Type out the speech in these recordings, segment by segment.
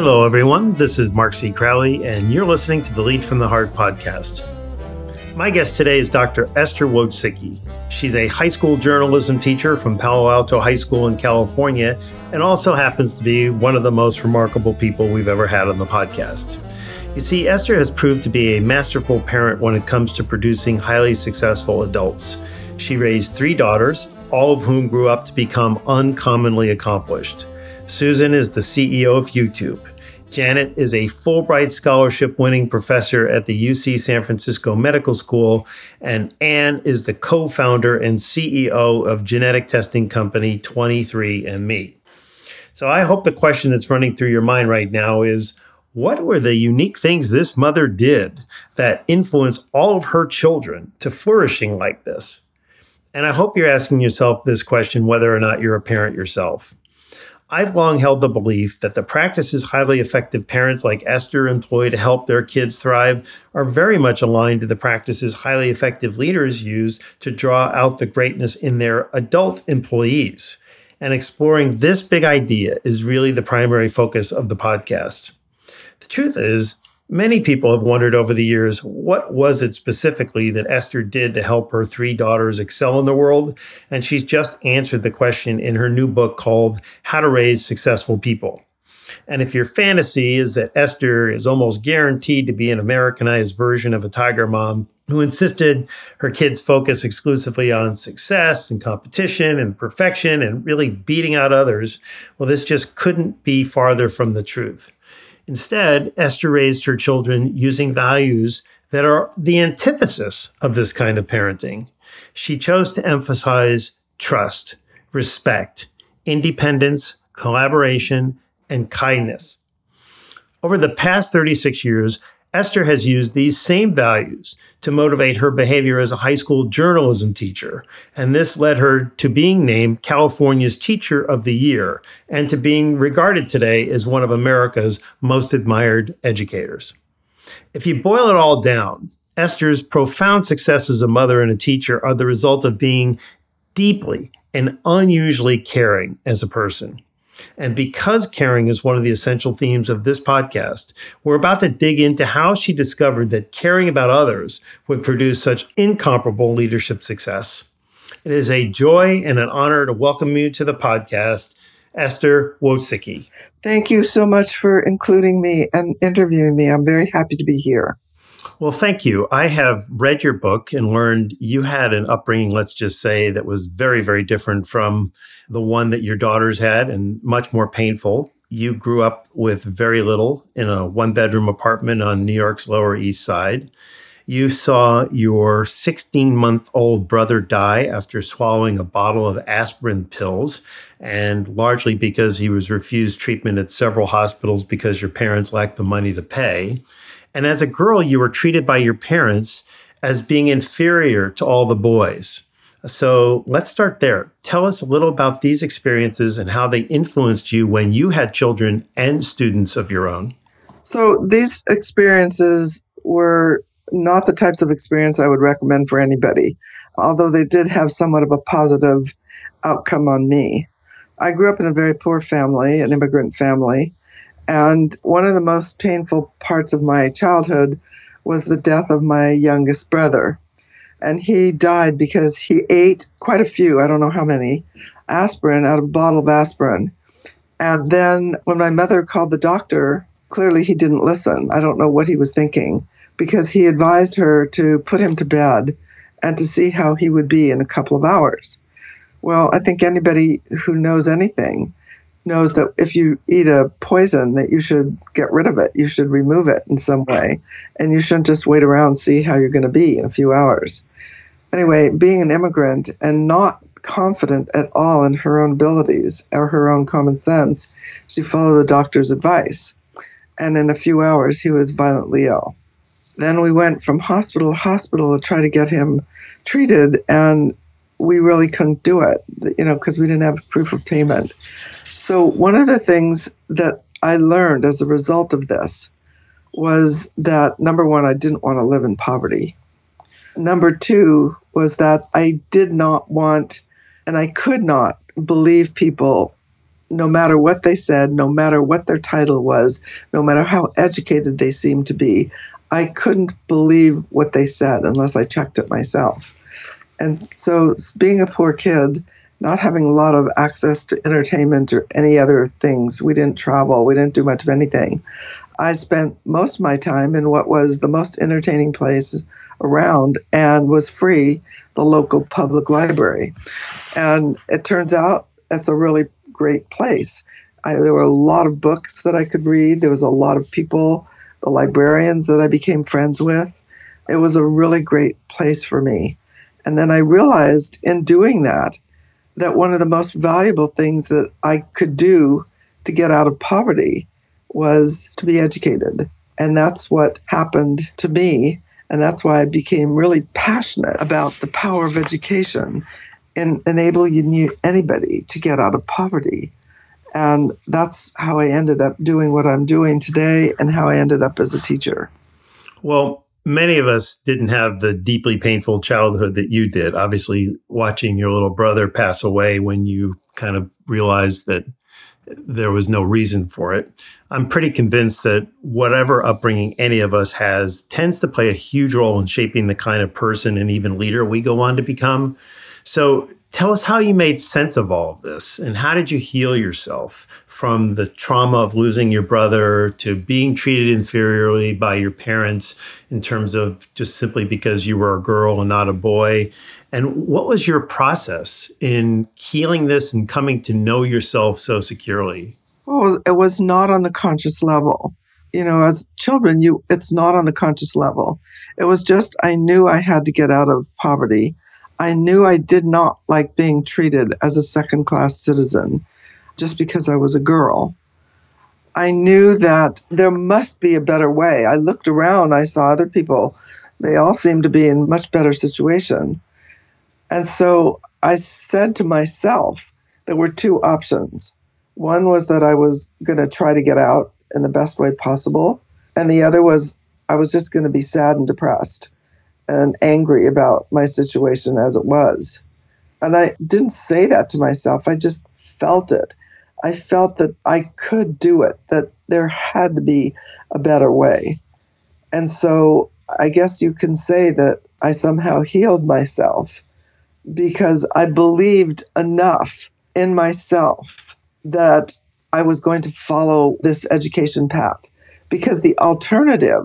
Hello, everyone. This is Mark C. Crowley, and you're listening to the Lead from the Heart podcast. My guest today is Dr. Esther Wojcicki. She's a high school journalism teacher from Palo Alto High School in California, and also happens to be one of the most remarkable people we've ever had on the podcast. You see, Esther has proved to be a masterful parent when it comes to producing highly successful adults. She raised three daughters, all of whom grew up to become uncommonly accomplished. Susan is the CEO of YouTube. Janet is a Fulbright scholarship-winning professor at the UC San Francisco Medical School, and Anne is the co-founder and CEO of genetic testing company 23andMe. So I hope the question that's running through your mind right now is, what were the unique things this mother did that influenced all of her children to flourishing like this? And I hope you're asking yourself this question whether or not you're a parent yourself. I've long held the belief that the practices highly effective parents like Esther employ to help their kids thrive are very much aligned to the practices highly effective leaders use to draw out the greatness in their adult employees. And exploring this big idea is really the primary focus of the podcast. The truth is, many people have wondered over the years, what was it specifically that Esther did to help her three daughters excel in the world? And she's just answered the question in her new book called How to Raise Successful People. And if your fantasy is that Esther is almost guaranteed to be an Americanized version of a tiger mom who insisted her kids focus exclusively on success and competition and perfection and really beating out others, well, this just couldn't be farther from the truth. Instead, Esther raised her children using values that are the antithesis of this kind of parenting. She chose to emphasize trust, respect, independence, collaboration, and kindness. Over the past 36 years, Esther has used these same values to motivate her behavior as a high school journalism teacher, and this led her to being named California's Teacher of the Year and to being regarded today as one of America's most admired educators. If you boil it all down, Esther's profound success as a mother and a teacher are the result of being deeply and unusually caring as a person. And because caring is one of the essential themes of this podcast, we're about to dig into how she discovered that caring about others would produce such incomparable leadership success. It is a joy and an honor to welcome you to the podcast, Esther Wojcicki. Thank you so much for including me and interviewing me. I'm very happy to be here. Well, thank you. I have read your book and learned you had an upbringing, let's just say, that was very, very different from the one that your daughters had and much more painful. You grew up with very little in a one-bedroom apartment on New York's Lower East Side. You saw your 16-month-old brother die after swallowing a bottle of aspirin pills, and largely because he was refused treatment at several hospitals because your parents lacked the money to pay. And as a girl, you were treated by your parents as being inferior to all the boys. So let's start there. Tell us a little about these experiences and how they influenced you when you had children and students of your own. So these experiences were not the types of experience I would recommend for anybody, although they did have somewhat of a positive outcome on me. I grew up in a very poor family, an immigrant family. And one of the most painful parts of my childhood was the death of my youngest brother. And he died because he ate quite a few, I don't know how many, aspirin out of a bottle of aspirin. And then when my mother called the doctor, clearly he didn't listen. I don't know what he was thinking, because he advised her to put him to bed and to see how he would be in a couple of hours. Well, I think anybody who knows anything knows that if you eat a poison that you should get rid of it, you should remove it in some way, and you shouldn't just wait around and see how you're going to be in a few hours. Anyway, being an immigrant and not confident at all in her own abilities or her own common sense, she followed the doctor's advice, and in a few hours he was violently ill. Then we went from hospital to hospital to try to get him treated, and we really couldn't do it, you know, because we didn't have proof of payment. So one of the things that I learned as a result of this was that, number one, I didn't want to live in poverty. Number two was that I did not want, and I could not believe people no matter what they said, no matter what their title was, no matter how educated they seemed to be, I couldn't believe what they said unless I checked it myself. And so being a poor kid, not having a lot of access to entertainment or any other things, we didn't travel, we didn't do much of anything. I spent most of my time in what was the most entertaining place around and was free, the local public library. And it turns out that's a really great place. There were a lot of books that I could read. There was a lot of people, the librarians that I became friends with. It was a really great place for me. And then I realized in doing that, that one of the most valuable things that I could do to get out of poverty was to be educated. And that's what happened to me. And that's why I became really passionate about the power of education and enabling anybody to get out of poverty. And that's how I ended up doing what I'm doing today and how I ended up as a teacher. Well, many of us didn't have the deeply painful childhood that you did. Obviously, watching your little brother pass away when you kind of realized that there was no reason for it. I'm pretty convinced that whatever upbringing any of us has tends to play a huge role in shaping the kind of person and even leader we go on to become. So tell us how you made sense of all of this and how did you heal yourself from the trauma of losing your brother to being treated inferiorly by your parents in terms of just simply because you were a girl and not a boy? And what was your process in healing this and coming to know yourself so securely? Well, it was not on the conscious level. You know, as children, it's not on the conscious level. It was just, I knew I had to get out of poverty. I knew I did not like being treated as a second-class citizen just because I was a girl. I knew that there must be a better way. I looked around, I saw other people. They all seemed to be in much better situation. And so I said to myself, there were two options. One was that I was going to try to get out in the best way possible. And the other was I was just going to be sad and depressed and angry about my situation as it was. And I didn't say that to myself. I just felt it. I felt that I could do it, that there had to be a better way. And so I guess you can say that I somehow healed myself, because I believed enough in myself that I was going to follow this education path, because the alternative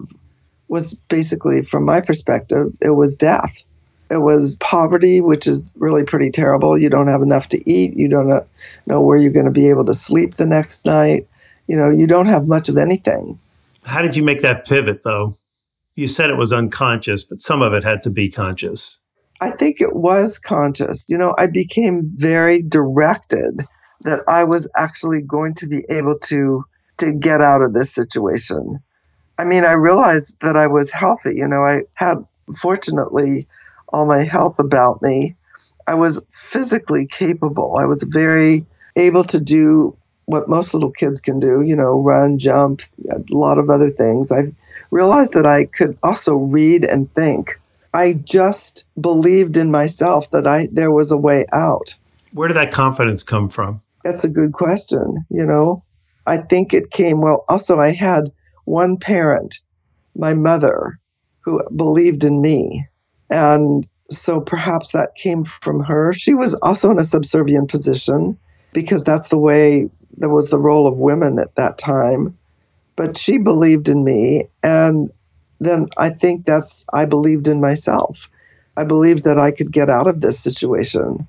was basically, from my perspective, it was death. It was poverty, which is really pretty terrible. You don't have enough to eat. You don't know where you're going to be able to sleep the next night. You know, you don't have much of anything. How did you make that pivot, though? You said it was unconscious, but some of it had to be conscious. I think it was conscious. You know, I became very directed that I was actually going to be able to get out of this situation. I mean, I realized that I was healthy. You know, I had, fortunately, all my health about me. I was physically capable. I was very able to do what most little kids can do, you know, run, jump, a lot of other things. I realized that I could also read and think. I just believed in myself that there was a way out. Where did that confidence come from? That's a good question. You know, I think it came, well, also I had one parent, my mother, who believed in me. And so perhaps that came from her. She was also in a subservient position because that's the way, that was the role of women at that time. But she believed in me, and then I think I believed in myself. I believed that I could get out of this situation.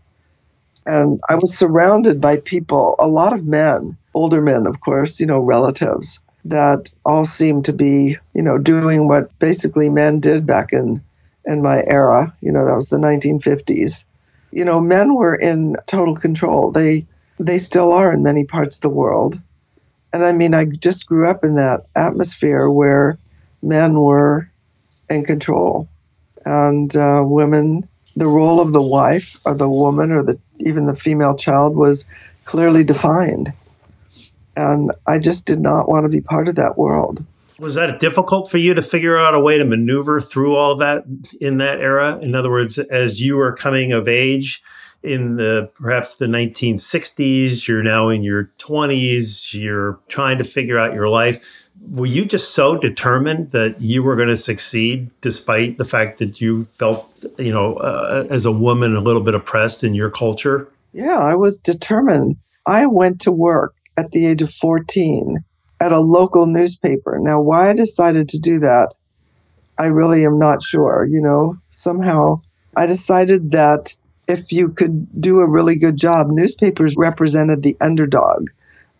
And I was surrounded by people, a lot of men, older men, of course, you know, relatives, that all seemed to be, you know, doing what basically men did back in my era. You know, that was the 1950s. You know, men were in total control. They still are in many parts of the world. And I mean, I just grew up in that atmosphere where men were in control, and women, the role of the wife or the woman or even the female child was clearly defined. And I just did not want to be part of that world. Was that difficult for you to figure out a way to maneuver through all that in that era? In other words, as you were coming of age in the perhaps the 1960s, you're now in your 20s, you're trying to figure out your life. Were you just so determined that you were going to succeed despite the fact that you felt, as a woman, a little bit oppressed in your culture? Yeah, I was determined. I went to work at the age of 14 at a local newspaper. Now, why I decided to do that, I really am not sure. Somehow I decided that if you could do a really good job, newspapers represented the underdog,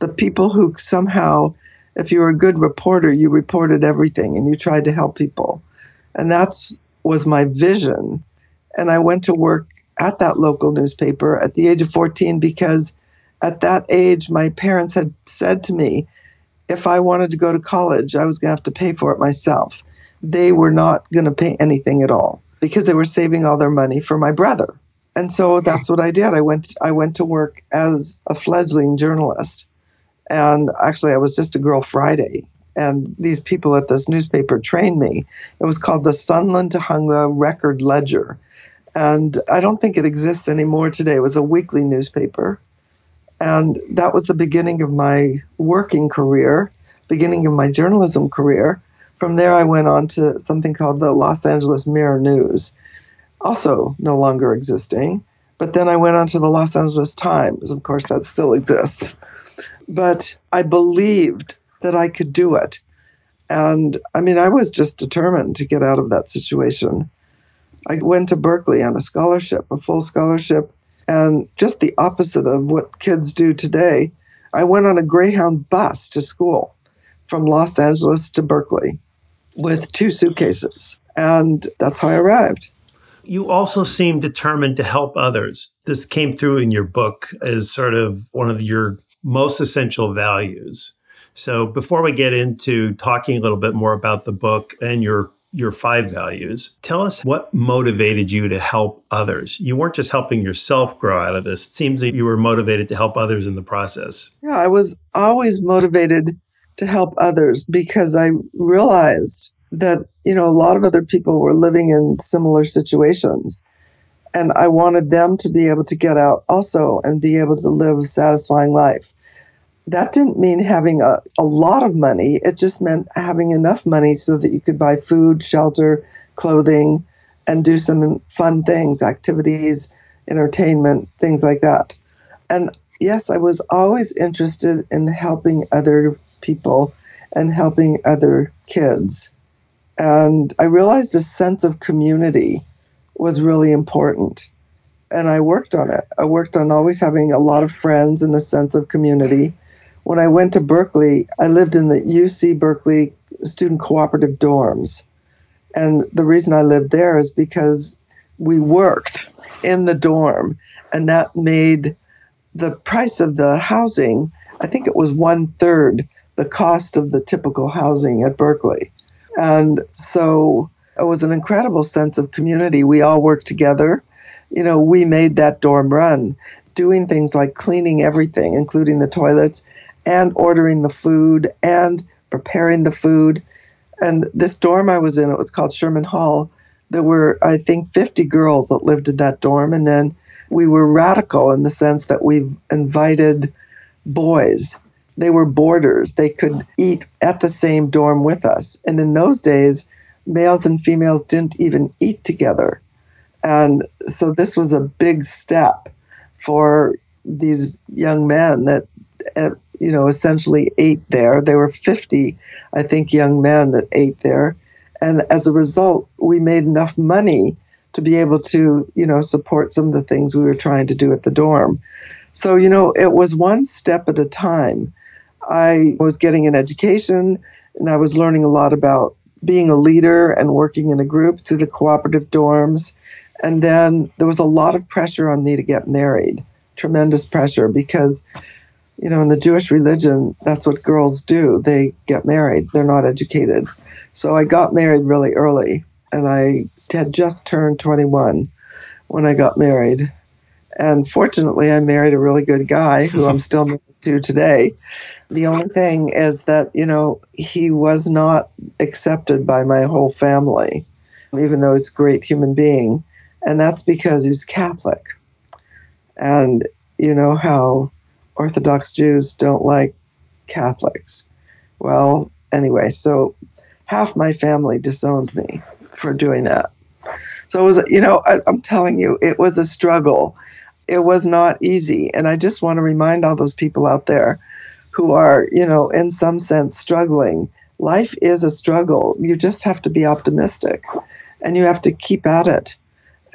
the people who somehow, if you were a good reporter, you reported everything and you tried to help people. And that was my vision. And I went to work at that local newspaper at the age of 14 because at that age, my parents had said to me, if I wanted to go to college, I was going to have to pay for it myself. They were not going to pay anything at all because they were saving all their money for my brother. And so that's what I did. I went to work as a fledgling journalist. And actually, I was just a Girl Friday. And these people at this newspaper trained me. It was called the Sunland Tohunga Record Ledger. And I don't think it exists anymore today. It was a weekly newspaper. And that was the beginning of my working career, beginning of my journalism career. From there, I went on to something called the Los Angeles Mirror News, also no longer existing. But then I went on to the Los Angeles Times. Of course, that still exists. But I believed that I could do it. And I was just determined to get out of that situation. I went to Berkeley on a scholarship, a full scholarship, and just the opposite of what kids do today. I went on a Greyhound bus to school from Los Angeles to Berkeley with 2 suitcases. And that's how I arrived. You also seem determined to help others. This came through in your book as sort of one of your most essential values. So before we get into talking a little bit more about the book and your 5 values, tell us what motivated you to help others. You weren't just helping yourself grow out of this. It seems that you were motivated to help others in the process. Yeah, I was always motivated to help others because I realized that, a lot of other people were living in similar situations. And I wanted them to be able to get out also and be able to live a satisfying life. That didn't mean having a lot of money. It just meant having enough money so that you could buy food, shelter, clothing, and do some fun things, activities, entertainment, things like that. And yes, I was always interested in helping other people and helping other kids. And I realized a sense of community was really important. And I worked on it. I worked on always having a lot of friends and a sense of community. When I went to Berkeley, I lived in the UC Berkeley student cooperative dorms. And the reason I lived there is because we worked in the dorm. And that made the price of the housing, I think it was 1/3 the cost of the typical housing at Berkeley. And so it was an incredible sense of community. We all worked together. We made that dorm run, doing things like cleaning everything, including the toilets, and ordering the food, and preparing the food. And this dorm I was in, it was called Sherman Hall. There were, I think, 50 girls that lived in that dorm. And then we were radical in the sense that we invited boys. They were boarders. They could eat at the same dorm with us. And in those days, males and females didn't even eat together. And so this was a big step for these young men that, essentially ate there. There were 50, I think, young men that ate there. And as a result, we made enough money to be able to, support some of the things we were trying to do at the dorm. So, it was one step at a time. I was getting an education and I was learning a lot about being a leader and working in a group through the cooperative dorms. And then there was a lot of pressure on me to get married, tremendous pressure, because, in the Jewish religion, that's what girls do. They get married. They're not educated. So I got married really early, and I had just turned 21 when I got married. And fortunately, I married a really good guy who I'm still married to today. The only thing is that, he was not accepted by my whole family, even though he's a great human being. And that's because he was Catholic. And you know how Orthodox Jews don't like Catholics. Well, anyway, so half my family disowned me for doing that. So it was, you know, I'm telling you, it was a struggle. It was not easy. And I just want to remind all those people out there who are, you know, in some sense struggling. Life is a struggle. You just have to be optimistic and you have to keep at it.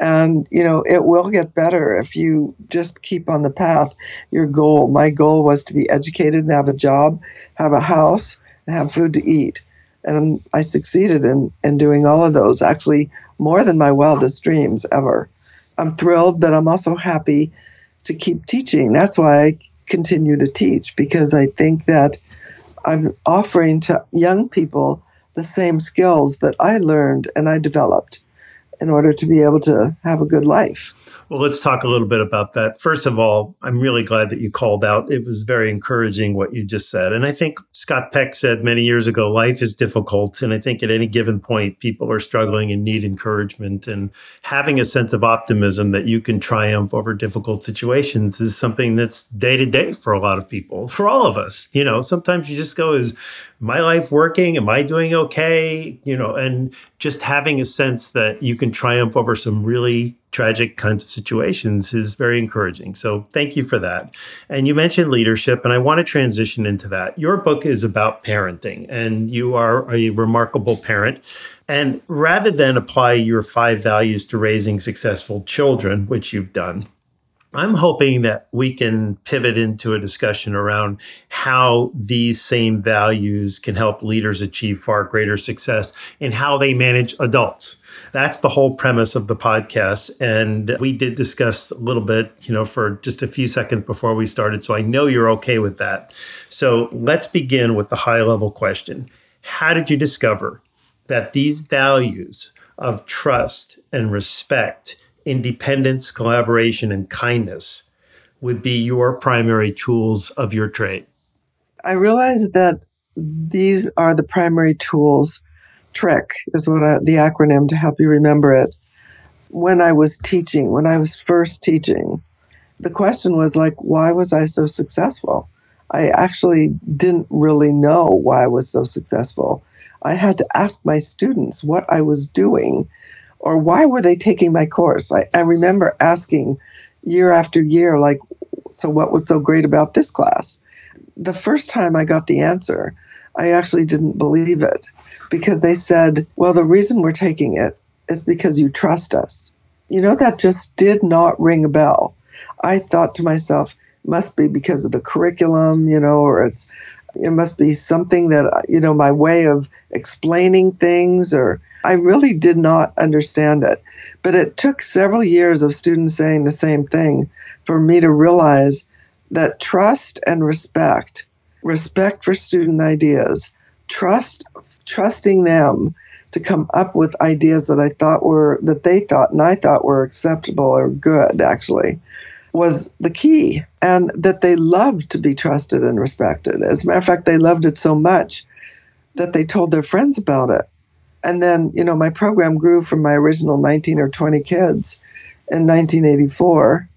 And, you know, it will get better if you just keep on the path. Your goal, my goal was to be educated and have a job, have a house, and have food to eat. And I succeeded in doing all of those, actually more than my wildest dreams ever. I'm thrilled, but I'm also happy to keep teaching. That's why I continue to teach, because I think that I'm offering to young people the same skills that I learned and I developed in order to be able to have a good life. Well, let's talk a little bit about that. First of all, I'm really glad that you called out. It was very encouraging what you just said. And I think Scott Peck said many years ago, life is difficult. And I think at any given point, people are struggling and need encouragement. And having a sense of optimism that you can triumph over difficult situations is something that's day to day for a lot of people, for all of us. You know, sometimes you just go, is my life working? Am I doing okay? You know, and just having a sense that you can triumph over some really tragic kinds of situations is very encouraging. So thank you for that. And you mentioned leadership, and I want to transition into that. Your book is about parenting, and you are a remarkable parent. And rather than apply your 5 values to raising successful children, which you've done, I'm hoping that we can pivot into a discussion around how these same values can help leaders achieve far greater success in how they manage adults. That's the whole premise of the podcast. And we did discuss a little bit, you know, for just a few seconds before we started. So I know you're okay with that. So let's begin with the high level question. How did you discover that these values of trust and respect, independence, collaboration, and kindness would be your primary tools of your trade? I realized that these are the primary tools. TRIC is what the acronym to help you remember it. When I was teaching, when I was first teaching, the question was like, why was I so successful? I actually didn't really know why I was so successful. I had to ask my students what I was doing, or why were they taking my course? I remember asking year after year, like, so what was so great about this class? The first time I got the answer, I actually didn't believe it, because they said, well, the reason we're taking it is because you trust us. You know, that just did not ring a bell. I thought to myself, must be because of the curriculum, you know, or it must be something that, you know, my way of explaining things, or I really did not understand it. But it took several years of students saying the same thing for me to realize that trust and respect, respect for student ideas, trusting them to come up with ideas that they thought and I thought were acceptable or good, actually, was the key. And that they loved to be trusted and respected. As a matter of fact, they loved it so much that they told their friends about it. And then, you know, my program grew from my original 19 or 20 kids in 1984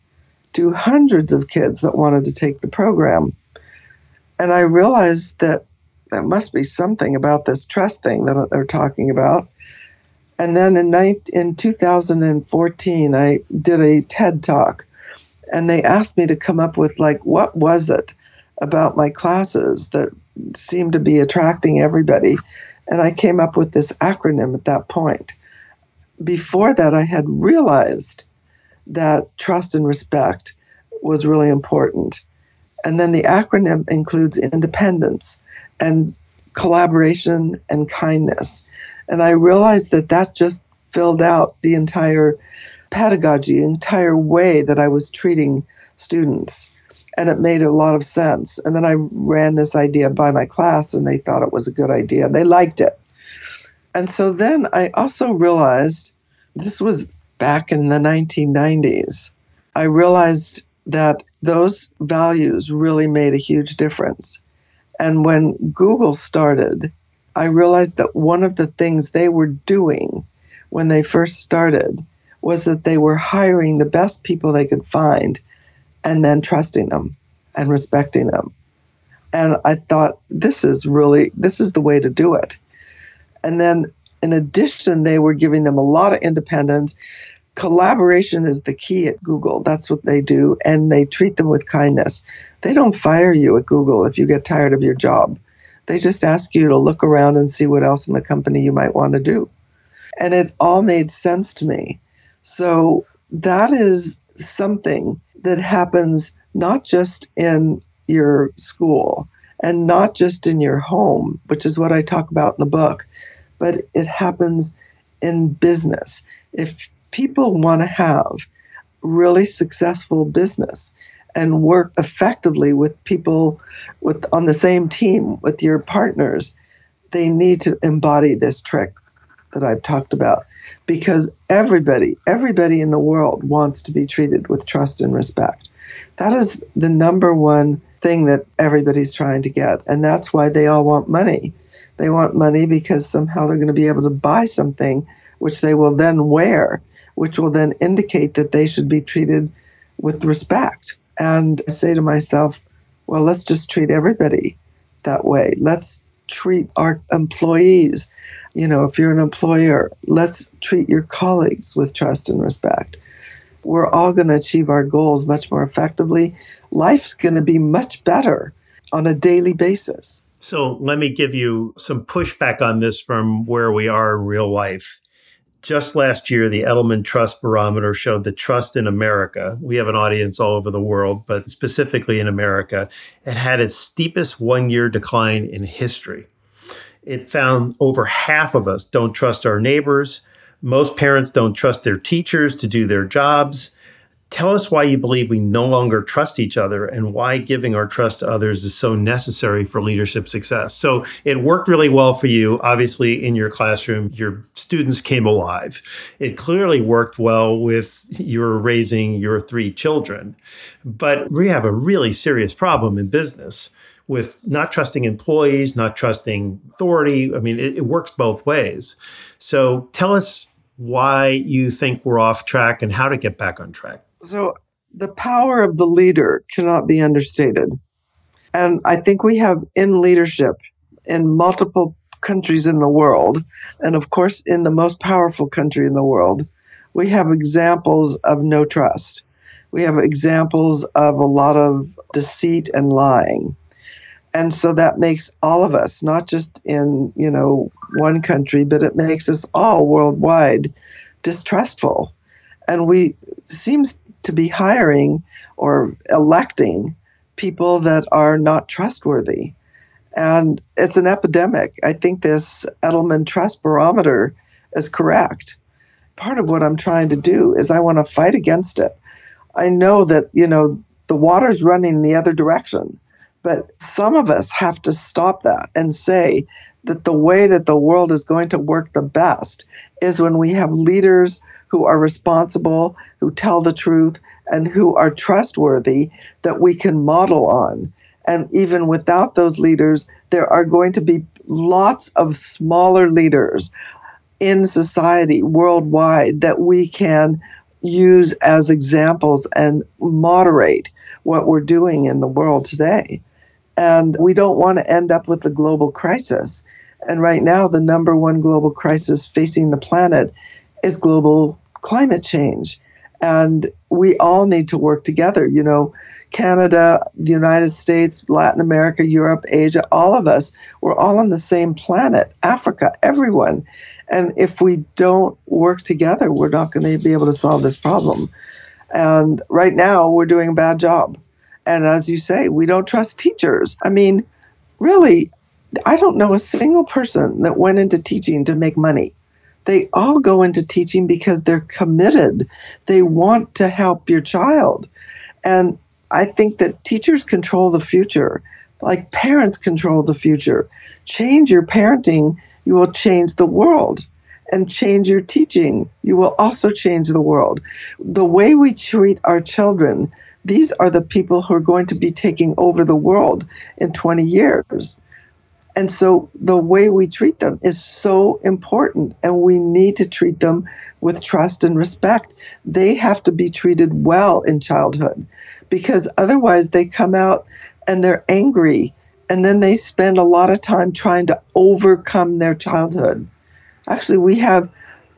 to hundreds of kids that wanted to take the program. And I realized that there must be something about this trust thing that they're talking about. And then in 2014, I did a TED Talk, and they asked me to come up with, like, what was it about my classes that seemed to be attracting everybody? And I came up with this acronym at that point. Before that, I had realized that trust and respect was really important. And then the acronym includes independence and collaboration and kindness. And I realized that that just filled out the entire pedagogy, the entire way that I was treating students. And it made a lot of sense. And then I ran this idea by my class, and they thought it was a good idea. They liked it. And so then I also realized, this was back in the 1990s, I realized that those values really made a huge difference. And when Google started, I realized that one of the things they were doing when they first started was that they were hiring the best people they could find and then trusting them and respecting them. And I thought, this is the way to do it. And then in addition, they were giving them a lot of independence. Collaboration is the key at Google. That's what they do. And they treat them with kindness. They don't fire you at Google if you get tired of your job. They just ask you to look around and see what else in the company you might want to do. And it all made sense to me. So that is something that happens not just in your school and not just in your home, which is what I talk about in the book, but it happens in business. If people want to have really successful business and work effectively with people on the same team, with your partners, they need to embody this trick that I've talked about, because everybody in the world wants to be treated with trust and respect. That is the number one thing that everybody's trying to get. And that's why they all want money. They want money because somehow they're going to be able to buy something which they will then wear, which will then indicate that they should be treated with respect. And I say to myself, well, let's just treat everybody that way. Let's treat our employees. You know, if you're an employer, let's treat your colleagues with trust and respect. We're all going to achieve our goals much more effectively. Life's going to be much better on a daily basis. So let me give you some pushback on this from where we are in real life. Just last year, the Edelman Trust Barometer showed that trust in America, we have an audience all over the world, but specifically in America, it had its steepest one-year decline in history. It found over half of us don't trust our neighbors. Most parents don't trust their teachers to do their jobs. Tell us why you believe we no longer trust each other and why giving our trust to others is so necessary for leadership success. So it worked really well for you. Obviously, in your classroom, your students came alive. It clearly worked well with your raising your three children. But we have a really serious problem in business with not trusting employees, not trusting authority. I mean, it works both ways. So tell us why you think we're off track and how to get back on track. So the power of the leader cannot be understated. And I think we have in leadership in multiple countries in the world, and of course, in the most powerful country in the world, we have examples of no trust. We have examples of a lot of deceit and lying. And so that makes all of us, not just in, one country, but it makes us all worldwide distrustful. And we seems to be hiring or electing people that are not trustworthy. And it's an epidemic. I think this Edelman Trust Barometer is correct. Part of what I'm trying to do is I want to fight against it. I know that, the water's running the other direction. But some of us have to stop that and say that the way that the world is going to work the best is when we have leaders who are responsible, who tell the truth, and who are trustworthy that we can model on. And even without those leaders, there are going to be lots of smaller leaders in society worldwide that we can use as examples and moderate what we're doing in the world today. And we don't want to end up with a global crisis. And right now, the number one global crisis facing the planet is global climate change. And we all need to work together. Canada, the United States, Latin America, Europe, Asia, all of us, we're all on the same planet, Africa, everyone. And if we don't work together, we're not going to be able to solve this problem. And right now, we're doing a bad job. And as you say, we don't trust teachers. I mean, really, I don't know a single person that went into teaching to make money. They all go into teaching because they're committed. They want to help your child. And I think that teachers control the future, like parents control the future. Change your parenting, you will change the world. And change your teaching, you will also change the world. The way we treat our children, these are the people who are going to be taking over the world in 20 years. And so the way we treat them is so important, and we need to treat them with trust and respect. They have to be treated well in childhood, because otherwise they come out and they're angry, and then they spend a lot of time trying to overcome their childhood. Actually, we have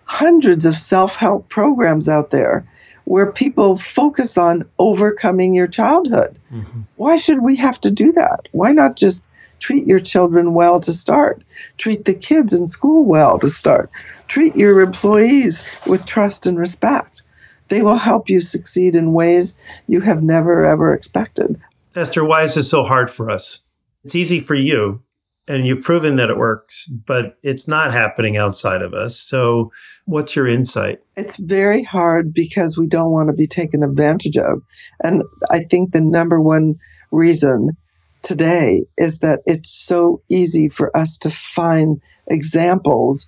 hundreds of self-help programs out there where people focus on overcoming your childhood. Mm-hmm. Why should we have to do that? Why not just treat your children well to start? Treat the kids in school well to start? Treat your employees with trust and respect. They will help you succeed in ways you have never, ever expected. Esther, why is this so hard for us? It's easy for you, and you've proven that it works, but it's not happening outside of us. So what's your insight? It's very hard because we don't want to be taken advantage of. And I think the number one reason today is that it's so easy for us to find examples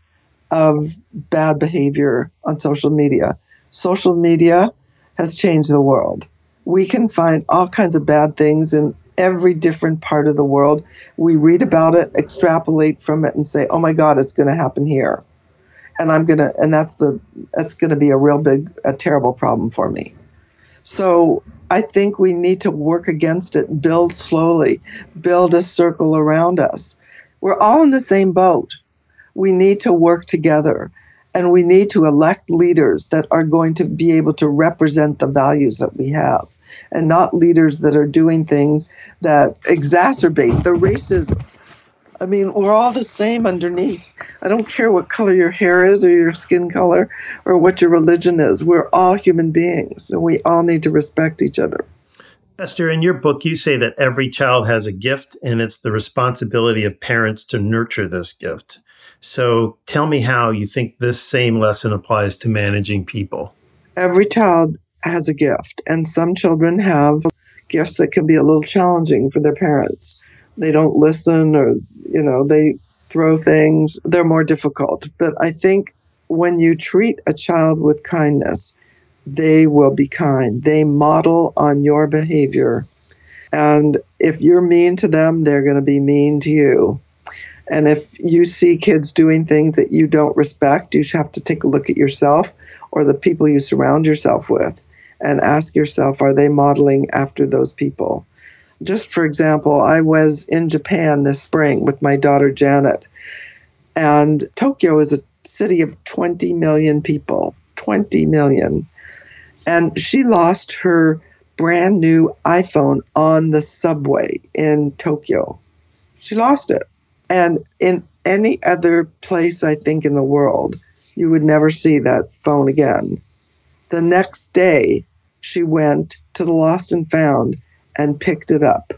of bad behavior on social media. Social media has changed the world. We can find all kinds of bad things in every different part of the world. We read about it, extrapolate from it, and say, oh my God, it's going to happen here. And that's going to be a terrible problem for me. So I think we need to work against it, build slowly, build a circle around us. We're all in the same boat. We need to work together, and we need to elect leaders that are going to be able to represent the values that we have, and not leaders that are doing things that exacerbate the racism. I mean, we're all the same underneath. I don't care what color your hair is or your skin color or what your religion is. We're all human beings, and we all need to respect each other. Esther, in your book, you say that every child has a gift, and it's the responsibility of parents to nurture this gift. So tell me how you think this same lesson applies to managing people. Every child has a gift, and some children have gifts that can be a little challenging for their parents. They don't listen, or they throw things. They're more difficult. But I think when you treat a child with kindness, they will be kind. They model on your behavior. And if you're mean to them, they're going to be mean to you. And if you see kids doing things that you don't respect, you have to take a look at yourself or the people you surround yourself with and ask yourself, are they modeling after those people? Just for example, I was in Japan this spring with my daughter Janet, and Tokyo is a city of 20 million people, 20 million. And she lost her brand new iPhone on the subway in Tokyo. She lost it. And in any other place, I think, in the world, you would never see that phone again. The next day, she went to the Lost and Found and picked it up.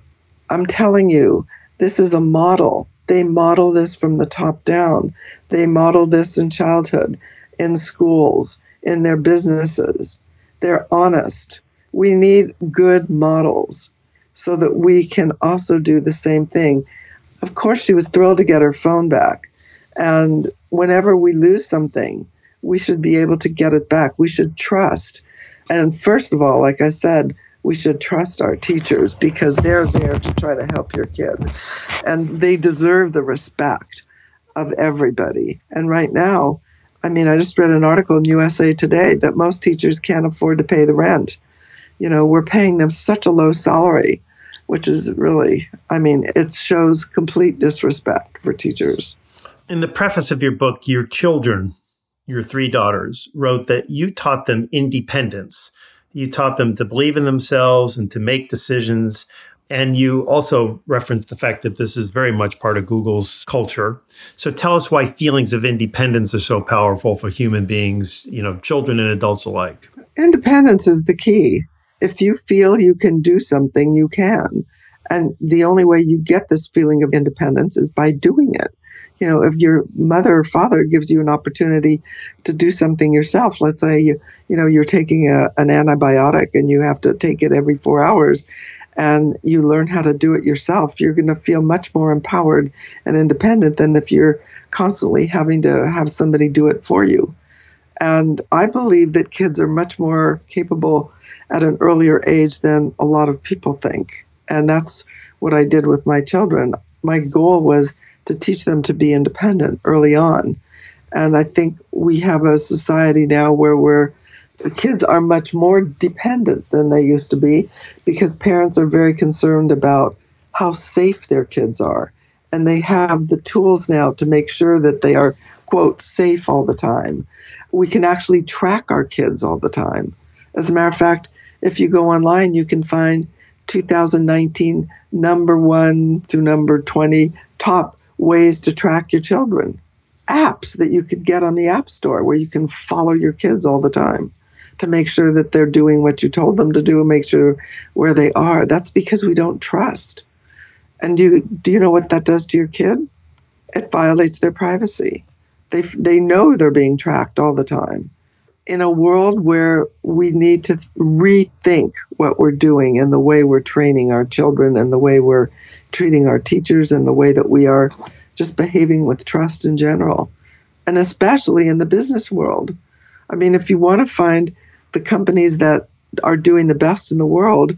I'm telling you, this is a model. They model this from the top down. They model this in childhood, in schools, in their businesses. They're honest. We need good models so that we can also do the same thing. Of course, she was thrilled to get her phone back. And whenever we lose something, we should be able to get it back. We should trust. And first of all, like I said, we should trust our teachers, because they're there to try to help your kid. And they deserve the respect of everybody. And right now, I just read an article in USA Today that most teachers can't afford to pay the rent. We're paying them such a low salary, which is really, it shows complete disrespect for teachers. In the preface of your book, your children, your three daughters, wrote that you taught them independence. You taught them to believe in themselves and to make decisions. And you also referenced the fact that this is very much part of Google's culture. So tell us why feelings of independence are so powerful for human beings, children and adults alike. Independence is the key. If you feel you can do something, you can. And the only way you get this feeling of independence is by doing it. If your mother or father gives you an opportunity to do something yourself, let's say, you're taking an antibiotic and you have to take it every 4 hours, and you learn how to do it yourself, you're going to feel much more empowered and independent than if you're constantly having to have somebody do it for you. And I believe that kids are much more capable at an earlier age than a lot of people think. And that's what I did with my children. My goal was to teach them to be independent early on. And I think we have a society now where we're kids are much more dependent than they used to be because parents are very concerned about how safe their kids are. And they have the tools now to make sure that they are, quote, safe all the time. We can actually track our kids all the time. As a matter of fact, if you go online, you can find 2019 number 1 through number 20 top ways to track your children. Apps that you could get on the App Store where you can follow your kids all the time to make sure that they're doing what you told them to do and make sure where they are. That's because we don't trust. And do you know what that does to your kid? It violates their privacy. They know they're being tracked all the time. In a world where we need to rethink what we're doing and the way we're training our children and the way we're treating our teachers and the way that we are just behaving with trust in general, and especially in the business world. I mean, if you want to find the companies that are doing the best in the world,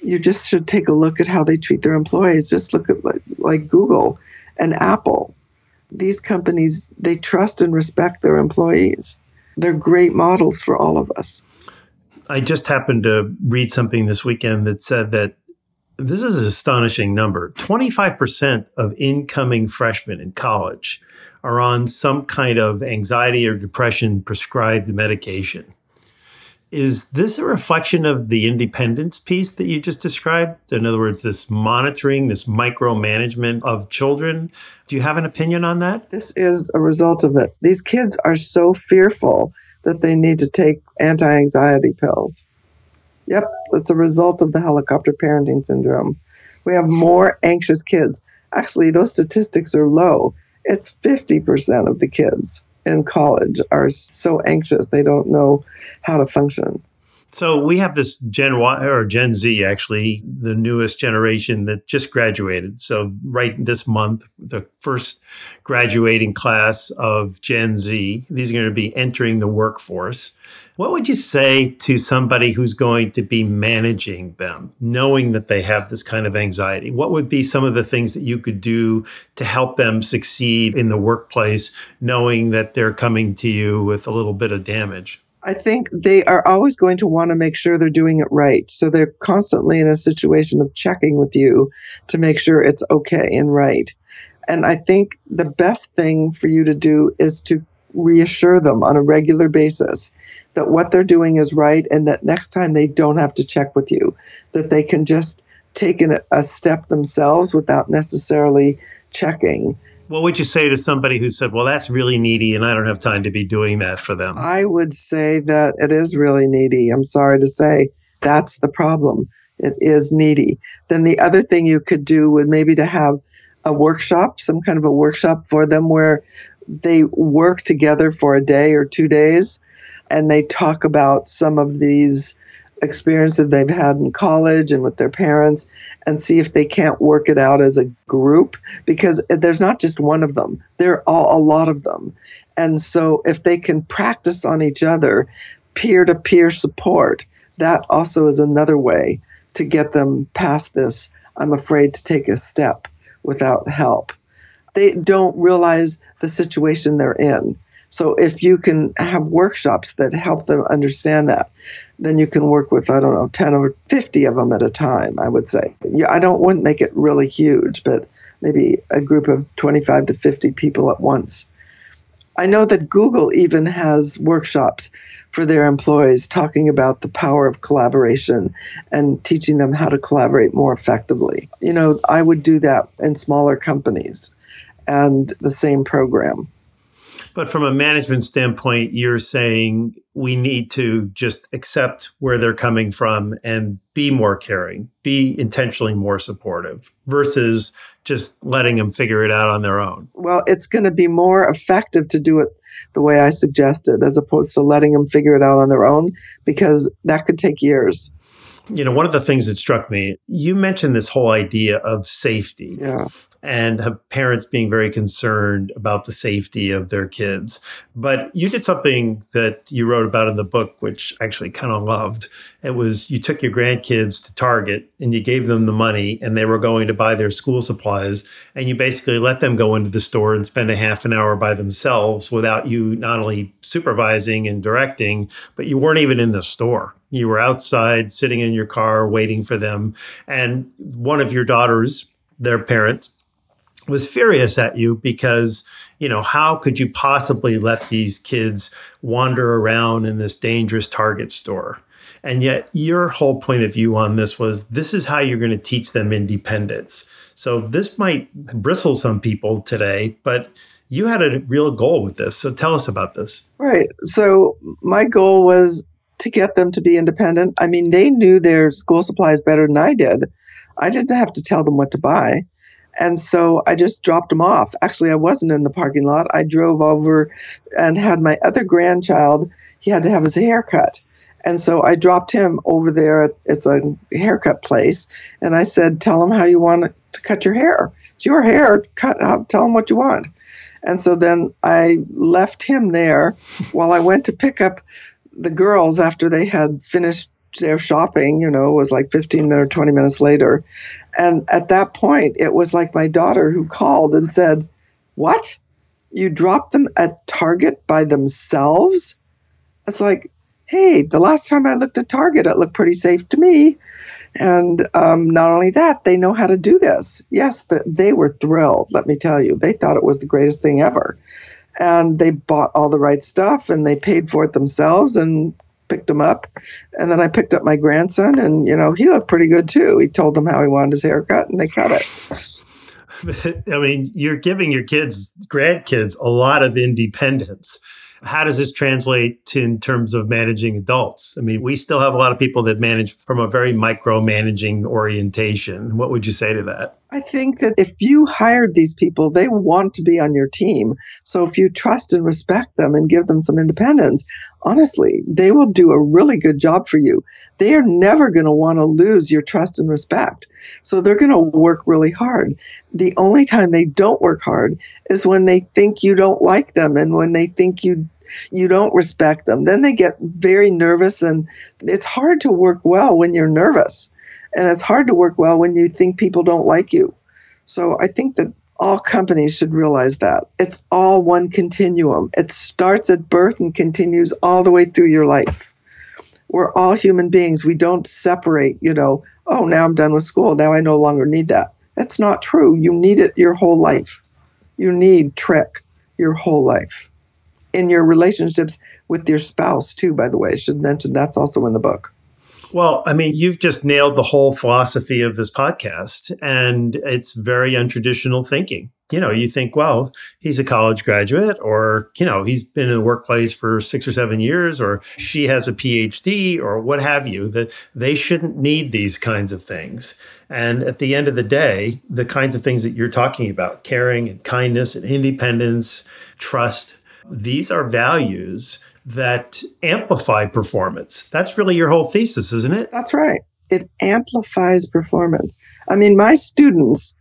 you just should take a look at how they treat their employees. Just look at like Google and Apple. These companies, they trust and respect their employees. They're great models for all of us. I just happened to read something this weekend that said that this is an astonishing number. 25% of incoming freshmen in college are on some kind of anxiety or depression prescribed medication. Is this a reflection of the independence piece that you just described? In other words, this monitoring, this micromanagement of children. Do you have an opinion on that? This is a result of it. These kids are so fearful that they need to take anti-anxiety pills. Yep, it's a result of the helicopter parenting syndrome. We have more anxious kids. Actually, those statistics are low. It's 50% of the kids in college are so anxious they don't know how to function. So we have this Gen Y or Gen Z, actually, the newest generation that just graduated. So right this month, the first graduating class of Gen Z, these are going to be entering the workforce. What would you say to somebody who's going to be managing them, knowing that they have this kind of anxiety? What would be some of the things that you could do to help them succeed in the workplace, knowing that they're coming to you with a little bit of damage? I think they are always going to want to make sure they're doing it right. So they're constantly in a situation of checking with you to make sure it's okay and right. And I think the best thing for you to do is to reassure them on a regular basis that what they're doing is right and that next time they don't have to check with you, that they can just take a step themselves without necessarily checking. What would you say to somebody who said, well, that's really needy and I don't have time to be doing that for them? I would say that it is really needy. I'm sorry to say that's the problem. It is needy. Then the other thing you could do would maybe to have a workshop, some kind of a workshop for them where they work together for a day or 2 days and they talk about some of these experiences they've had in college and with their parents and see if they can't work it out as a group, because there's not just one of them. There are a lot of them. And so if they can practice on each other, peer-to-peer support, that also is another way to get them past this, I'm afraid to take a step without help. They don't realize the situation they're in. So if you can have workshops that help them understand that, then you can work with, I don't know, 10 or 50 of them at a time, I would say. Yeah, I wouldn't make it really huge, but maybe a group of 25 to 50 people at once. I know that Google even has workshops for their employees talking about the power of collaboration and teaching them how to collaborate more effectively. You know, I would do that in smaller companies and the same program. But from a management standpoint, you're saying we need to just accept where they're coming from and be more caring, be intentionally more supportive versus just letting them figure it out on their own. Well, it's going to be more effective to do it the way I suggested, as opposed to letting them figure it out on their own, because that could take years. You know, one of the things that struck me, you mentioned this whole idea of safety and of parents being very concerned about the safety of their kids. But you did something that you wrote about in the book, which I actually kind of loved. It was you took your grandkids to Target and you gave them the money and they were going to buy their school supplies. And you basically let them go into the store and spend a half an hour by themselves without you not only supervising and directing, but you weren't even in the store. You were outside, sitting in your car, waiting for them. And one of your daughters, their parent, was furious at you because, you know, how could you possibly let these kids wander around in this dangerous Target store? And yet your whole point of view on this was, this is how you're going to teach them independence. So this might bristle some people today, but you had a real goal with this. So tell us about this. Right. So my goal was to get them to be independent. I mean, they knew their school supplies better than I did. I didn't have to tell them what to buy. And so I just dropped them off. Actually, I wasn't in the parking lot. I drove over and had my other grandchild. He had to have his haircut. And so I dropped him over there. It's a haircut place. And I said, tell him how you want to cut your hair. It's your hair. Cut out. Tell him what you want. And so then I left him there while I went to pick up the girls after they had finished their shopping. You know, it was like 15 or 20 minutes later. And at that point, it was like my daughter who called and said, what? You dropped them at Target by themselves? It's like, hey, the last time I looked at Target, it looked pretty safe to me. And not only that, they know how to do this. Yes, they were thrilled, let me tell you. They thought it was the greatest thing ever. And they bought all the right stuff and they paid for it themselves and picked him up. And then I picked up my grandson and, you know, he looked pretty good too. He told them how he wanted his haircut and they cut it. I mean, you're giving your kids, grandkids, a lot of independence. How does this translate to in terms of managing adults? I mean, we still have a lot of people that manage from a very micromanaging orientation. What would you say to that? I think that if you hired these people, they want to be on your team. So if you trust and respect them and give them some independence, honestly, they will do a really good job for you. They are never going to want to lose your trust and respect. So they're going to work really hard. The only time they don't work hard is when they think you don't like them and when they think you don't respect them. Then they get very nervous, and it's hard to work well when you're nervous. And it's hard to work well when you think people don't like you. So I think that all companies should realize that. It's all one continuum. It starts at birth and continues all the way through your life. We're all human beings. We don't separate, you know, oh, now I'm done with school. Now I no longer need that. That's not true. You need it your whole life. You need TRIC your whole life. In your relationships with your spouse, too, by the way. I should mention that's also in the book. Well, I mean, you've just nailed the whole philosophy of this podcast, and it's very untraditional thinking. You know, you think, well, he's a college graduate, or, you know, he's been in the workplace for 6 or 7 years, or she has a PhD, or what have you, that they shouldn't need these kinds of things. And at the end of the day, the kinds of things that you're talking about, caring and kindness and independence, trust, these are values that amplify performance. That's really your whole thesis, isn't it? That's right. It amplifies performance. I mean, my students,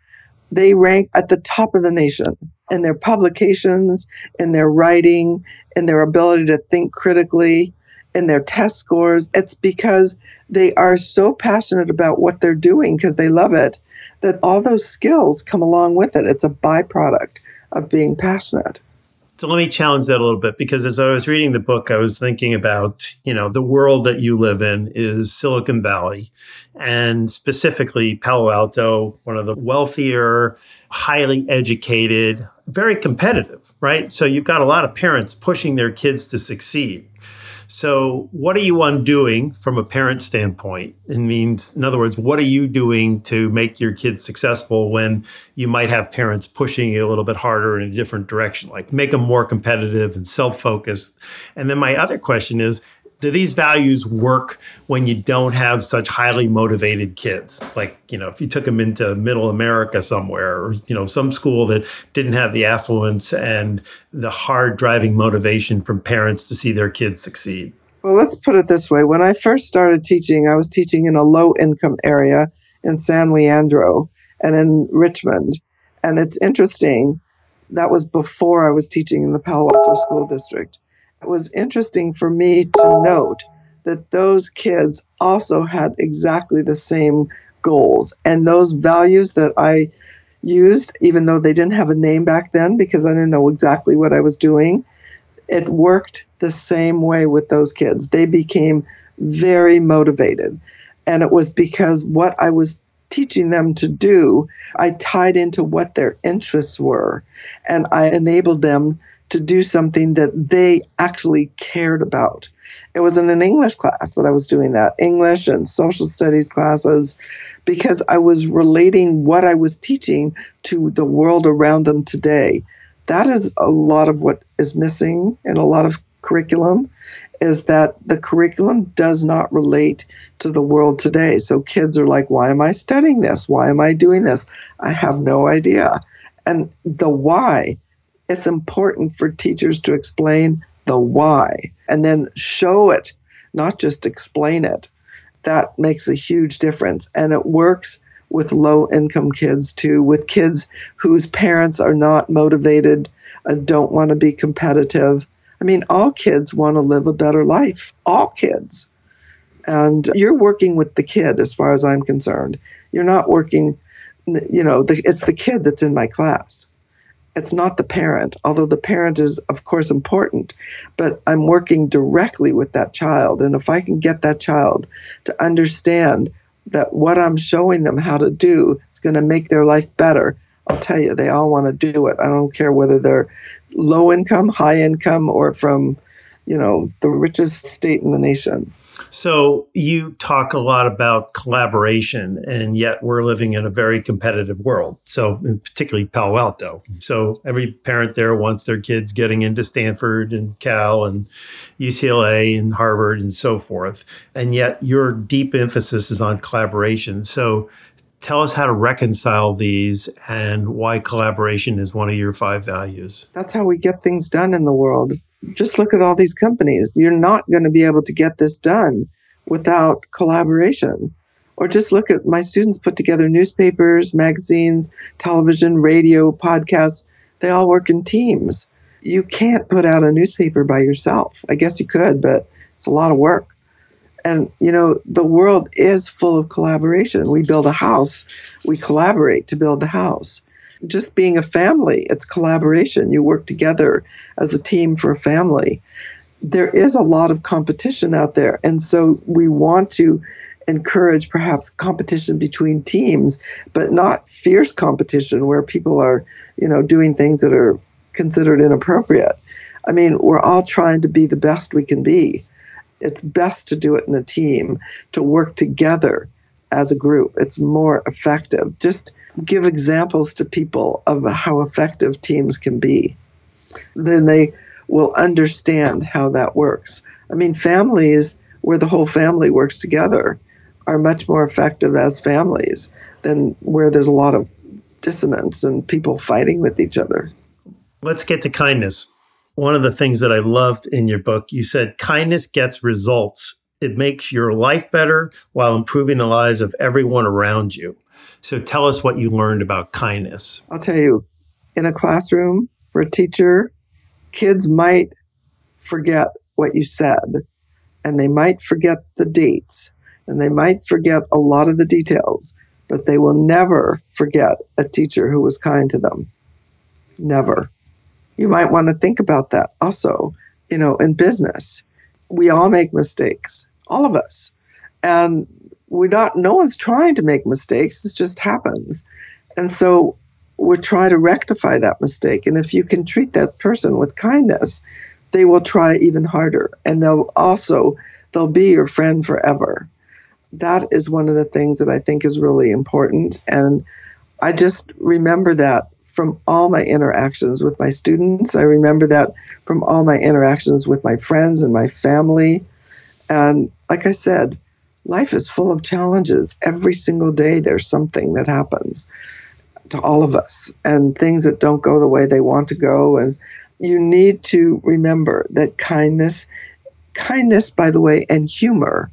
they rank at the top of the nation in their publications, in their writing, in their ability to think critically, in their test scores. It's because they are so passionate about what they're doing because they love it, that all those skills come along with it. It's a byproduct of being passionate. So let me challenge that a little bit, because as I was reading the book, I was thinking about, you know, the world that you live in is Silicon Valley, and specifically Palo Alto, one of the wealthier, highly educated, very competitive, right? So you've got a lot of parents pushing their kids to succeed. So what are you undoing from a parent standpoint? It means, in other words, what are you doing to make your kids successful when you might have parents pushing you a little bit harder in a different direction, like make them more competitive and self-focused? And then my other question is, do these values work when you don't have such highly motivated kids? Like, you know, if you took them into middle America somewhere, or, you know, some school that didn't have the affluence and the hard driving motivation from parents to see their kids succeed. Well, let's put it this way. When I first started teaching, I was teaching in a low-income area in San Leandro and in Richmond. And it's interesting, that was before I was teaching in the Palo Alto School District. It was interesting for me to note that those kids also had exactly the same goals. And those values that I used, even though they didn't have a name back then because I didn't know exactly what I was doing, it worked the same way with those kids. They became very motivated. And it was because what I was teaching them to do, I tied into what their interests were. And I enabled them to do something that they actually cared about. It was in an English class that I was doing that, English and social studies classes, because I was relating what I was teaching to the world around them today. That is a lot of what is missing in a lot of curriculum, is that the curriculum does not relate to the world today. So kids are like, why am I studying this? Why am I doing this? I have no idea. And the why, it's important for teachers to explain the why and then show it, not just explain it. That makes a huge difference. And it works with low-income kids too, with kids whose parents are not motivated and don't want to be competitive. I mean, all kids want to live a better life, all kids. And you're working with the kid as far as I'm concerned. You're not working, you know, it's the kid that's in my class. It's not the parent, although the parent is, of course, important. But I'm working directly with that child. And if I can get that child to understand that what I'm showing them how to do is going to make their life better, I'll tell you, they all want to do it. I don't care whether they're low income, high income, or from, you know, the richest state in the nation. So you talk a lot about collaboration, and yet we're living in a very competitive world. So particularly Palo Alto. So every parent there wants their kids getting into Stanford and Cal and UCLA and Harvard and so forth. And yet your deep emphasis is on collaboration. So tell us how to reconcile these and why collaboration is one of your five values. That's how we get things done in the world. Just look at all these companies. You're not going to be able to get this done without collaboration. Or just look at my students put together newspapers, magazines, television, radio, podcasts. They all work in teams. You can't put out a newspaper by yourself. I guess you could, but it's a lot of work. And, you know, the world is full of collaboration. We build a house. We collaborate to build the house. Just being a family, it's collaboration. You work together as a team for a family. There is a lot of competition out there. And so we want to encourage perhaps competition between teams, but not fierce competition where people are, you know, doing things that are considered inappropriate. I mean, we're all trying to be the best we can be. It's best to do it in a team, to work together as a group. It's more effective. Just give examples to people of how effective teams can be. Then they will understand how that works. I mean, families where the whole family works together are much more effective as families than where there's a lot of dissonance and people fighting with each other. Let's get to kindness. One of the things that I loved in your book, you said, kindness gets results. It makes your life better while improving the lives of everyone around you. So tell us what you learned about kindness. I'll tell you, in a classroom for a teacher, kids might forget what you said, and they might forget the dates, and they might forget a lot of the details, but they will never forget a teacher who was kind to them. Never. You might want to think about that also, you know, in business. We all make mistakes, all of us. And no one's trying to make mistakes, it just happens. And so we try to rectify that mistake. And if you can treat that person with kindness, they will try even harder. And they'll be your friend forever. That is one of the things that I think is really important. And I just remember that from all my interactions with my students. I remember that from all my interactions with my friends and my family. And like I said, life is full of challenges. Every single day there's something that happens to all of us and things that don't go the way they want to go. And you need to remember that kindness Kindness, by the way, and humor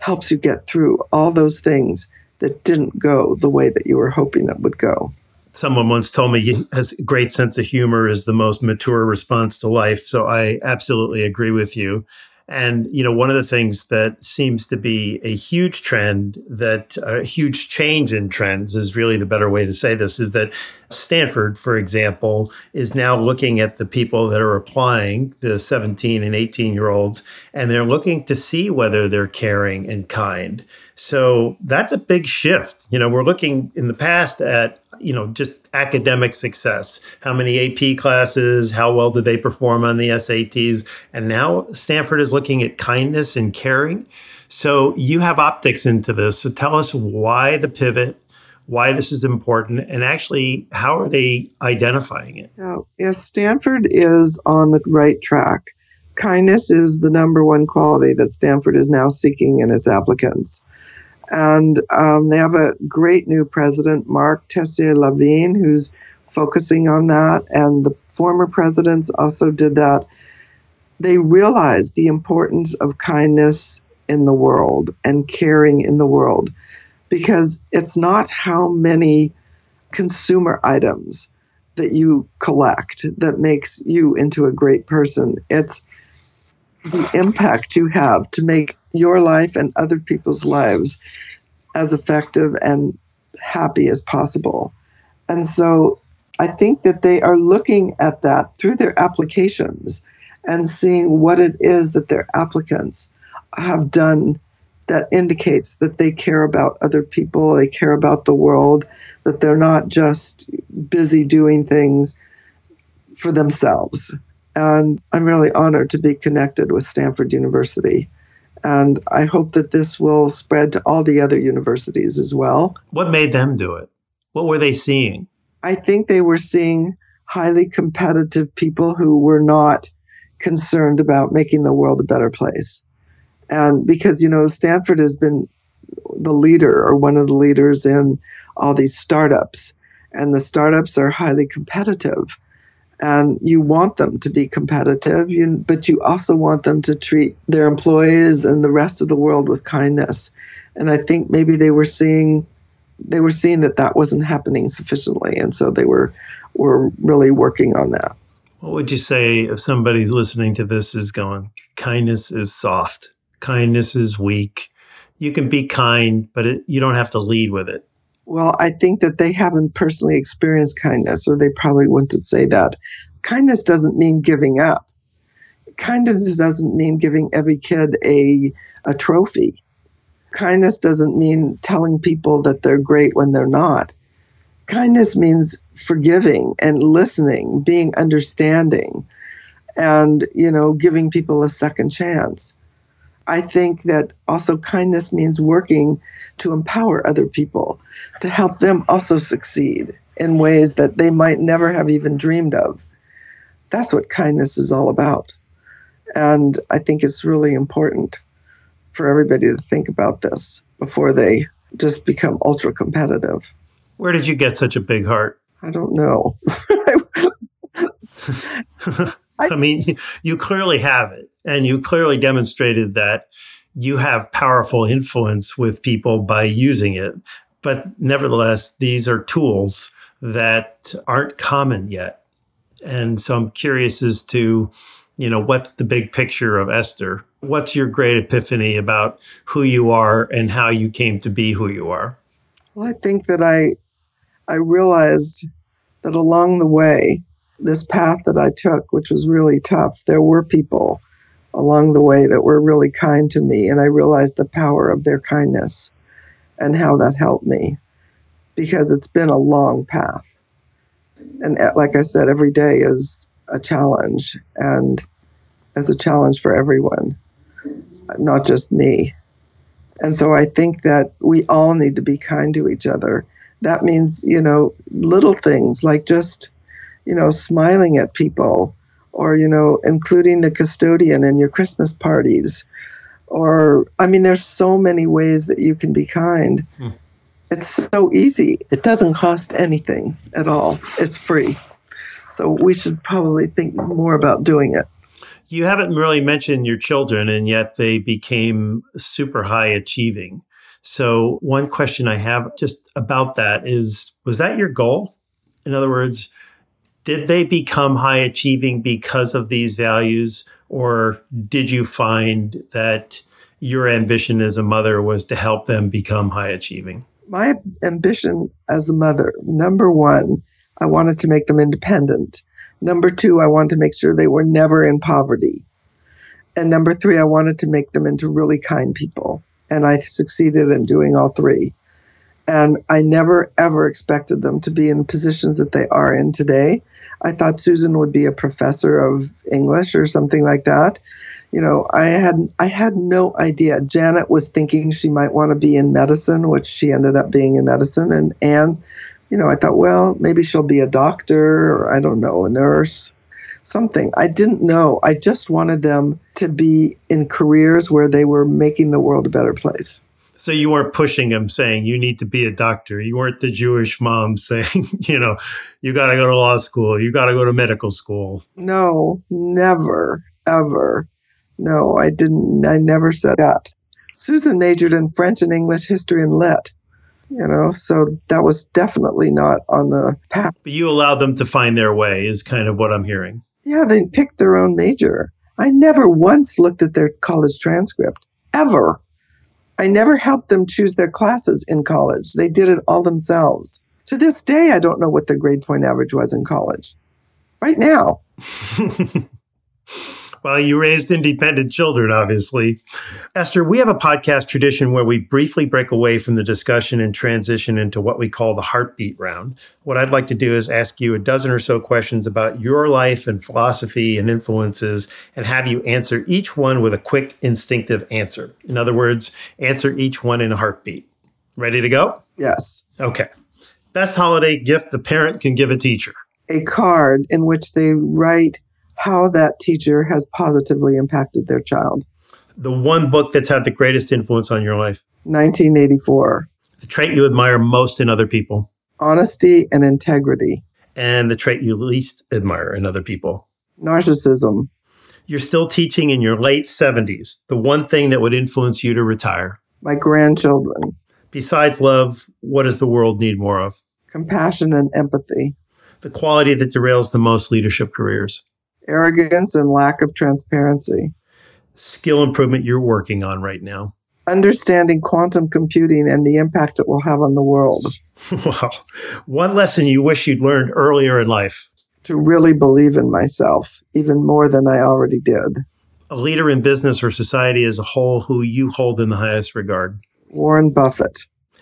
helps you get through all those things that didn't go the way that you were hoping it would go. Someone once told me he has a great sense of humor is the most mature response to life. So I absolutely agree with you. And, you know, one of the things that seems to be a huge trend, that a huge change in trends is really the better way to say this, is that Stanford, for example, is now looking at the people that are applying, the 17 and 18-year-olds, and they're looking to see whether they're caring and kind. So that's a big shift. You know, we're looking in the past at, you know, just academic success. How many AP classes? How well did they perform on the SATs? And now Stanford is looking at kindness and caring. So you have optics into this. So tell us why the pivot, why this is important, and actually, how are they identifying it? Oh, yes, Stanford is on the right track. Kindness is the number one quality that Stanford is now seeking in its applicants. And they have a great new president, Mark Tessier-Lavine, who's focusing on that. And the former presidents also did that. They realized the importance of kindness in the world and caring in the world, because it's not how many consumer items that you collect that makes you into a great person. It's the impact you have to make your life and other people's lives as effective and happy as possible. And so I think that they are looking at that through their applications and seeing what it is that their applicants have done that indicates that they care about other people, they care about the world, that they're not just busy doing things for themselves. And I'm really honored to be connected with Stanford University. And I hope that this will spread to all the other universities as well. What made them do it? What were they seeing? I think they were seeing highly competitive people who were not concerned about making the world a better place. And because, you know, Stanford has been the leader or one of the leaders in all these startups. And the startups are highly competitive. And you want them to be competitive, but you also want them to treat their employees and the rest of the world with kindness. And I think maybe they were seeing that wasn't happening sufficiently. And so they were really working on that. What would you say if somebody listening to this is going, kindness is soft, kindness is weak. You can be kind, but you don't have to lead with it. Well, I think that they haven't personally experienced kindness, or they probably wouldn't say that. Kindness doesn't mean giving up. Kindness doesn't mean giving every kid a trophy. Kindness doesn't mean telling people that they're great when they're not. Kindness means forgiving and listening, being understanding, and, you know, giving people a second chance. I think that also kindness means working to empower other people, to help them also succeed in ways that they might never have even dreamed of. That's what kindness is all about. And I think it's really important for everybody to think about this before they just become ultra competitive. Where did you get such a big heart? I don't know. I mean, you clearly have it. And you clearly demonstrated that you have powerful influence with people by using it. But nevertheless, these are tools that aren't common yet. And so I'm curious as to, you know, what's the big picture of Esther? What's your great epiphany about who you are and how you came to be who you are? Well, I think that I realized that along the way, this path that I took, which was really tough, there were people along the way that were really kind to me. And I realized the power of their kindness and how that helped me, because it's been a long path. And like I said, every day is a challenge, and as a challenge for everyone, not just me. And so I think that we all need to be kind to each other. That means, you know, little things like just, you know, smiling at people, or, you know, including the custodian in your Christmas parties. Or, I mean, there's so many ways that you can be kind. It's so easy. It doesn't cost anything at all. It's free. So we should probably think more about doing it. You haven't really mentioned your children, and yet they became super high achieving. So one question I have just about that is, was that your goal? In other words, did they become high achieving because of these values, or did you find that your ambition as a mother was to help them become high achieving? My ambition as a mother, number one, I wanted to make them independent. Number two, I wanted to make sure they were never in poverty. And number three, I wanted to make them into really kind people. And I succeeded in doing all three. And I never, ever expected them to be in positions that they are in today. I thought Susan would be a professor of English or something like that. You know, I had no idea. Janet was thinking she might want to be in medicine, which she ended up being in medicine. And Anne, you know, I thought, well, maybe she'll be a doctor or, I don't know, a nurse, something. I didn't know. I just wanted them to be in careers where they were making the world a better place. So you weren't pushing them saying, you need to be a doctor. You weren't the Jewish mom saying, you know, you got to go to law school. You got to go to medical school. No, never, ever. No, I didn't. I never said that. Susan majored in French and English, history and lit, you know, so that was definitely not on the path. But you allowed them to find their way is kind of what I'm hearing. Yeah, they picked their own major. I never once looked at their college transcript, ever. I never helped them choose their classes in college. They did it all themselves. To this day, I don't know what the grade point average was in college. Right now. Well, you raised independent children, obviously. Esther, we have a podcast tradition where we briefly break away from the discussion and transition into what we call the heartbeat round. What I'd like to do is ask you a dozen or so questions about your life and philosophy and influences, and have you answer each one with a quick, instinctive answer. In other words, answer each one in a heartbeat. Ready to go? Yes. Okay. Best holiday gift a parent can give a teacher? A card in which they write how that teacher has positively impacted their child. The one book that's had the greatest influence on your life? 1984. The trait you admire most in other people? Honesty and integrity. And the trait you least admire in other people? Narcissism. You're still teaching in your late 70s. The one thing that would influence you to retire? My grandchildren. Besides love, what does the world need more of? Compassion and empathy. The quality that derails the most leadership careers? Arrogance and lack of transparency. Skill improvement you're working on right now? Understanding quantum computing and the impact it will have on the world. Wow. One lesson you wish you'd learned earlier in life? To really believe in myself, even more than I already did. A leader in business or society as a whole who you hold in the highest regard? Warren Buffett.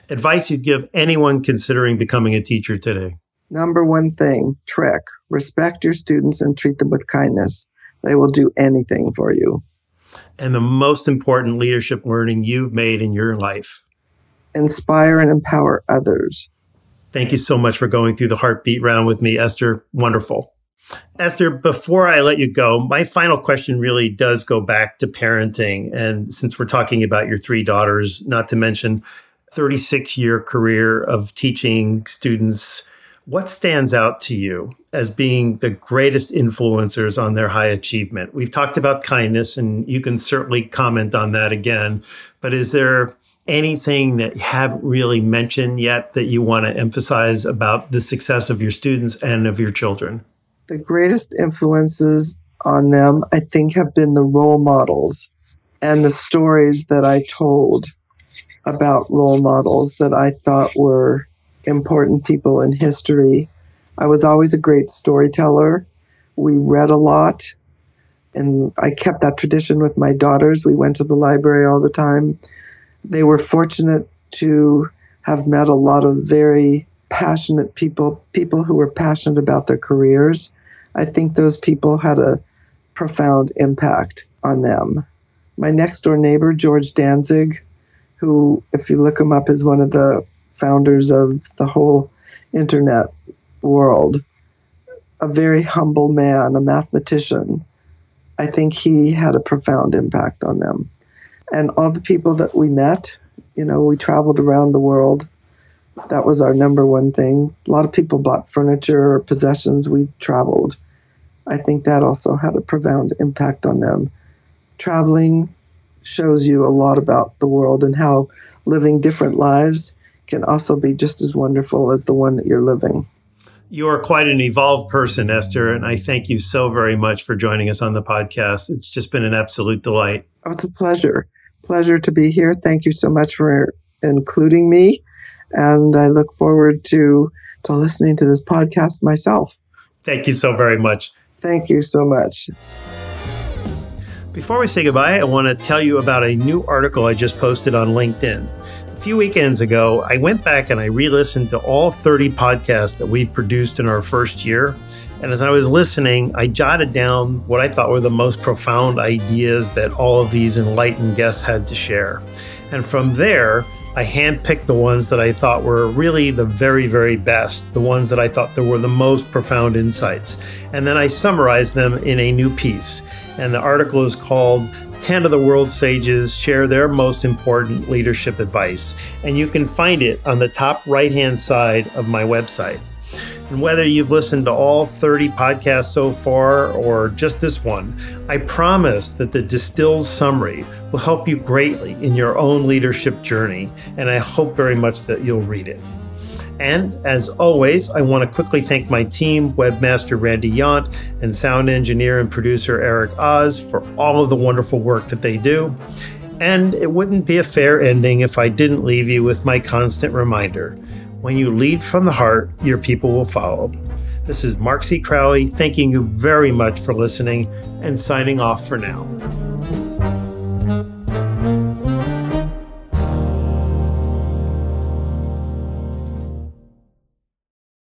Advice you'd give anyone considering becoming a teacher today? Number one thing, trick, respect your students and treat them with kindness. They will do anything for you. And the most important leadership learning you've made in your life? Inspire and empower others. Thank you so much for going through the heartbeat round with me, Esther. Wonderful. Esther, before I let you go, my final question really does go back to parenting. And since we're talking about your three daughters, not to mention 36-year career of teaching students, what stands out to you as being the greatest influencers on their high achievement? We've talked about kindness, and you can certainly comment on that again. But is there anything that you haven't really mentioned yet that you want to emphasize about the success of your students and of your children? The greatest influences on them, I think, have been the role models and the stories that I told about role models that I thought were important people in history. I was always a great storyteller. We read a lot, and I kept that tradition with my daughters. We went to the library all the time. They were fortunate to have met a lot of very passionate people, people who were passionate about their careers. I think those people had a profound impact on them. My next door neighbor, George Danzig, who, if you look him up, is one of the founders of the whole internet world, a very humble man, a mathematician. I think he had a profound impact on them. And all the people that we met, you know, we traveled around the world. That was our number one thing. A lot of people bought furniture or possessions. We traveled. I think that also had a profound impact on them. Traveling shows you a lot about the world and how living different lives can also be just as wonderful as the one that you're living. You are quite an evolved person, Esther, and I thank you so very much for joining us on the podcast. It's just been an absolute delight. Oh, it's a pleasure. Pleasure to be here. Thank you so much for including me, and I look forward to listening to this podcast myself. Thank you so very much. Thank you so much. Before we say goodbye, I want to tell you about a new article I just posted on LinkedIn. A few weekends ago, I went back and I re-listened to all 30 podcasts that we produced in our first year. And as I was listening, I jotted down what I thought were the most profound ideas that all of these enlightened guests had to share. And from there, I handpicked the ones that I thought were really the very, very best, the ones that I thought there were the most profound insights. And then I summarized them in a new piece. And the article is called 10 of the World Sages Share Their Most Important Leadership Advice. And you can find it on the top right-hand side of my website. And whether you've listened to all 30 podcasts so far or just this one, I promise that the distilled summary will help you greatly in your own leadership journey. And I hope very much that you'll read it. And as always, I want to quickly thank my team, webmaster Randy Yount and sound engineer and producer Eric Oz for all of the wonderful work that they do. And it wouldn't be a fair ending if I didn't leave you with my constant reminder. When you lead from the heart, your people will follow. This is Mark C. Crowley, thanking you very much for listening and signing off for now.